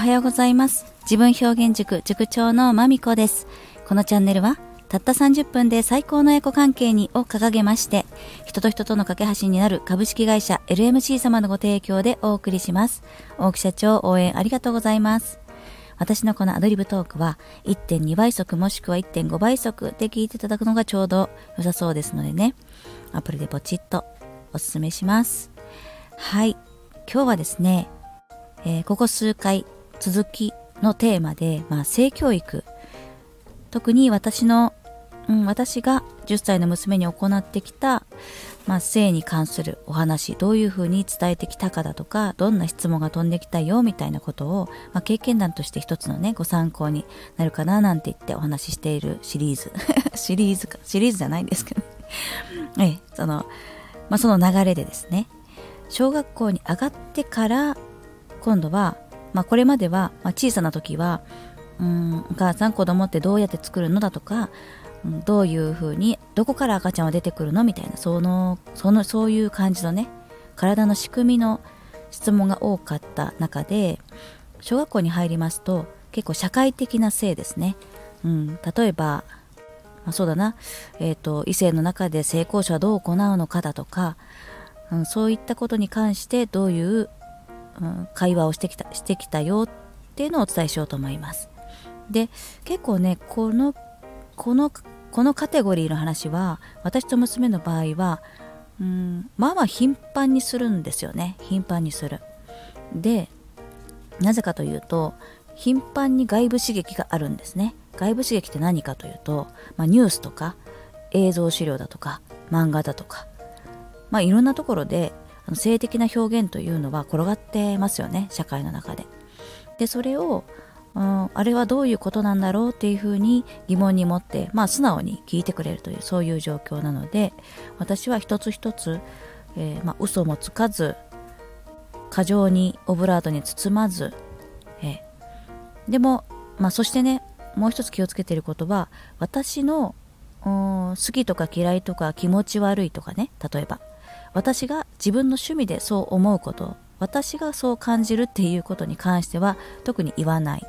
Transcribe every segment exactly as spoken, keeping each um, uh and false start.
はようございます。自分表現塾塾長のまみこです。このチャンネルはたったさんじゅっぷんで最高のエコ関係にを掲げまして、人と人との架け橋になる株式会社 エルエムシー 様のご提供でお送りします。大木社長、応援ありがとうございます。私のこのアドリブトークは いってんに 倍速もしくは いってんご 倍速で聞いていただくのがちょうど良さそうですのでね、アプリでポチッとおすすめします。はい、今日はですね、えー、ここ数回続きのテーマで、まあ、性教育、特に私の、うん、私がじゅっさいの娘に行ってきた、まあ、性に関するお話、どういうふうに伝えてきたかだとか、どんな質問が飛んできたよみたいなことを、まあ、経験談として一つのね、ご参考になるかななんて言ってお話ししているシリーズシリーズかシリーズじゃないんですけど、ええ、その、まあ、その流れでですね、小学校に上がってから今度は、まあ、これまでは、まあ、小さな時はうーんお母さん、子供ってどうやって作るのだとか、どういう風にどこから赤ちゃんは出てくるのみたいな、そのそのそういう感じのね、体の仕組みの質問が多かった中で、小学校に入りますと結構社会的な性ですね、うん、例えば、まあ、そうだな、えーと、異性の中で性交渉はどう行うのかだとか、うん、そういったことに関してどういう会話をしてきたしてきたよっていうのをお伝えしようと思います。で、結構ね、このこのこのカテゴリーの話は私と娘の場合は、うーんまあまあ頻繁にするんですよね。頻繁にする。で、なぜかというと、頻繁に外部刺激があるんですね。外部刺激って何かというと、まあ、ニュースとか映像資料だとか漫画だとか、まあいろんなところで性的な表現というのは転がってますよね、社会の中で。で、それを、うん、あれはどういうことなんだろうっていうふうに疑問に持って、まあ素直に聞いてくれるという、そういう状況なので、私は一つ一つ、えーまあ、嘘もつかず、過剰にオブラートに包まず、えー、でも、まあそしてね、もう一つ気をつけていることは、私の好きとか嫌いとか気持ち悪いとかね、例えば私が自分の趣味でそう思うこと、私がそう感じるっていうことに関しては特に言わない、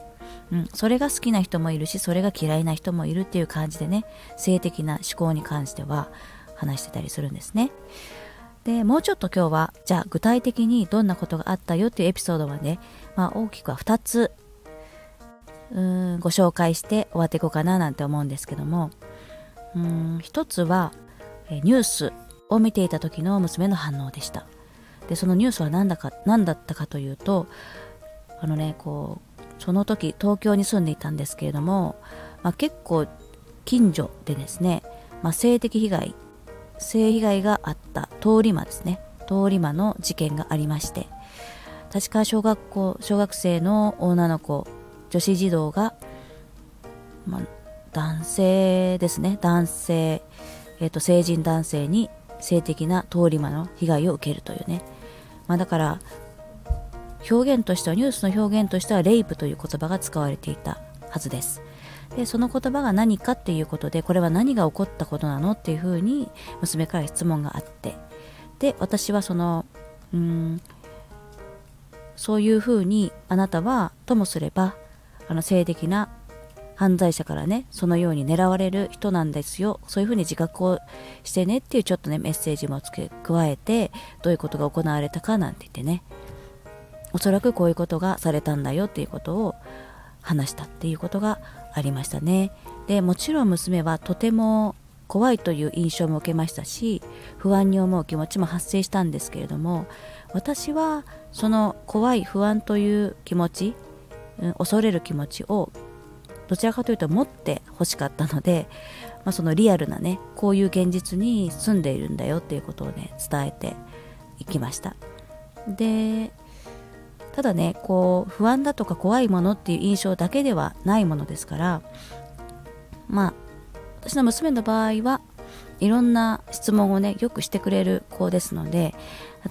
うん、それが好きな人もいるし、それが嫌いな人もいるっていう感じでね、性的な思考に関しては話してたりするんですね。で、もうちょっと今日はじゃあ具体的にどんなことがあったよっていうエピソードはね、まあ、大きくはふたつうーんご紹介して終わっていこうかななんて思うんですけども、うーんひとつはニュースを見ていた時の娘の反応でした。で、そのニュースは何だか、何だったかというと、あのね、こうその時東京に住んでいたんですけれども、まあ、結構近所でですね、まあ、性的被害性被害があった通り魔ですね、通り魔の事件がありまして、確か小学校小学生の女の子、女子児童が、まあ、男性ですね男性、えーと、成人男性に性的な通り魔の被害を受けるというね、まあ、だから表現としては、ニュースの表現としてはレイプという言葉が使われていたはずです。で、その言葉が何かっていうことで、これは何が起こったことなのっていうふうに娘から質問があって、で、私はそのうーんそういうふうに、あなたはともすればあの性的な犯罪者からね、そのように狙われる人なんですよ、そういうふうに自覚をしてねっていう、ちょっとねメッセージも付け加えて、どういうことが行われたかなんて言ってね、おそらくこういうことがされたんだよっていうことを話したっていうことがありましたね。で、もちろん娘はとても怖いという印象も受けましたし、不安に思う気持ちも発生したんですけれども、私はその怖い、不安という気持ち、うん、恐れる気持ちをどちらかというと持って欲しかったので、まあ、そのリアルなね、こういう現実に住んでいるんだよっていうことをね、伝えていきました。で、ただね、こう不安だとか怖いものっていう印象だけではないものですから、まあ私の娘の場合はいろんな質問をね、よくしてくれる子ですので、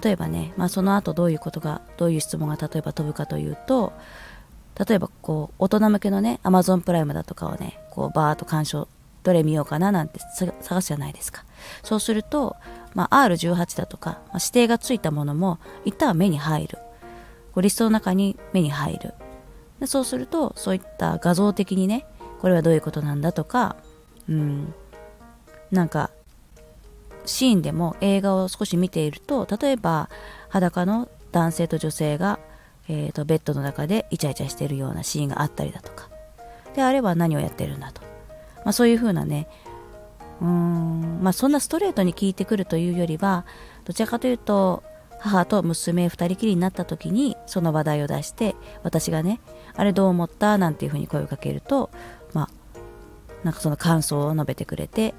例えばね、まあ、その後どういうことが、どういう質問が例えば飛ぶかというと、例えばこう大人向けのね、Amazon プライムだとかをね、こうバーッと鑑賞、どれ見ようかななんて探すじゃないですか。そうすると、まあ、アールじゅうはち だとか、まあ、指定がついたものも一旦は目に入る、こうリストの中に目に入る。でそうするとそういった画像的にね、これはどういうことなんだとか、うん、なんかシーンでも映画を少し見ていると、例えば裸の男性と女性が、えーと、ベッドの中でイチャイチャしているようなシーンがあったりだとか、であれば何をやってるんだと、まあ、そういうふうなね、うーん、まあそんなストレートに聞いてくるというよりは、どちらかというと母と娘二人きりになった時にその話題を出して、私がね、あれどう思ったなんていうふうに声をかけると、まあなんかその感想を述べてくれて、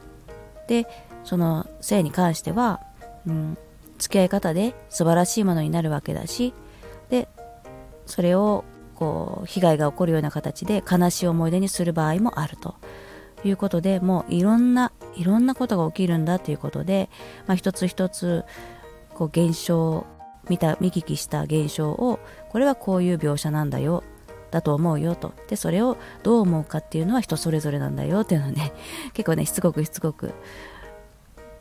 でその性に関しては、うん、付き合い方で素晴らしいものになるわけだし、でそれをこう被害が起こるような形で悲しい思い出にする場合もあるということで、もういろんないろんなことが起きるんだということで、まあ、一つ一つこう現象見た見聞きした現象を、これはこういう描写なんだよだと思うよと、でそれをどう思うかっていうのは人それぞれなんだよっていうのはね、結構ねしつこくしつこく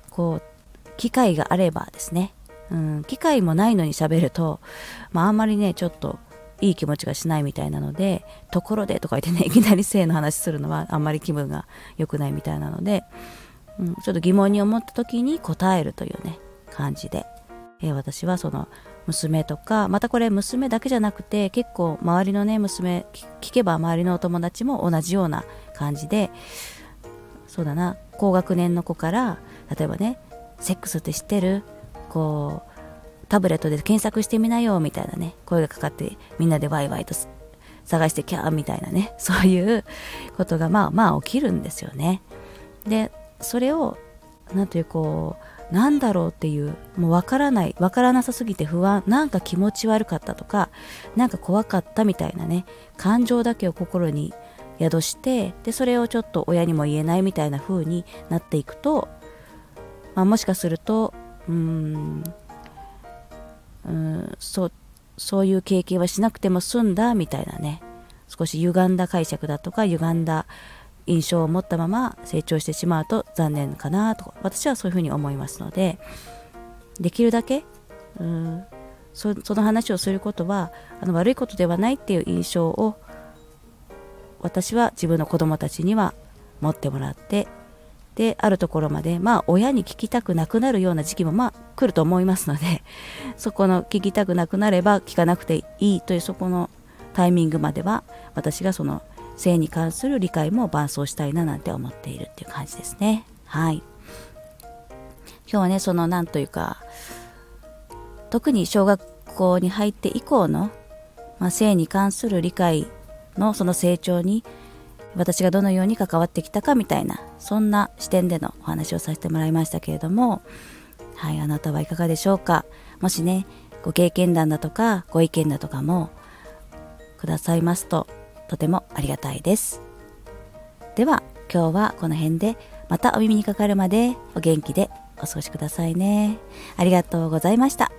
こう機会があればですね、うん、機会もないのに喋ると、まあ、あんまりねちょっといい気持ちがしないみたいなので、ところでとか言ってね、いきなり性の話するのはあんまり気分が良くないみたいなので、うん、ちょっと疑問に思った時に答えるというね感じで、えー、私はその娘とか、またこれ娘だけじゃなくて結構周りのね娘聞けば周りのお友達も同じような感じで、そうだな、高学年の子から例えばね、セックスって知ってる？こうタブレットで検索してみなよみたいなね声がかかって、みんなでワイワイと探してキャーみたいなね、そういうことがまあまあ起きるんですよね。でそれをなんというこうなんだろうっていう、もうわからない、わからなさすぎて不安、なんか気持ち悪かったとか、なんか怖かったみたいなね感情だけを心に宿して、でそれをちょっと親にも言えないみたいな風になっていくと、まあ、もしかするとうーんうん、そ, そういう経験はしなくても済んだみたいなね、少し歪んだ解釈だとか歪んだ印象を持ったまま成長してしまうと残念かなと、私はそういうふうに思いますので、できるだけ、うん、そ, その話をすることはあの悪いことではないっていう印象を、私は自分の子供たちには持ってもらって、であるところまで、まあ親に聞きたくなくなるような時期もまあ来ると思いますので、そこの聞きたくなくなれば聞かなくていいというそこのタイミングまでは、私がその性に関する理解も伴走したいななんて思っているっていう感じですね。はい、今日はねそのなんというか、特に小学校に入って以降の、まあ、性に関する理解のその成長に私がどのように関わってきたかみたいな、そんな視点でのお話をさせてもらいましたけれども、はい、あなたはいかがでしょうか。もしねご経験談だとかご意見だとかもくださいますととてもありがたいです。では今日はこの辺で、またお耳にかかるまでお元気でお過ごしくださいね。ありがとうございました。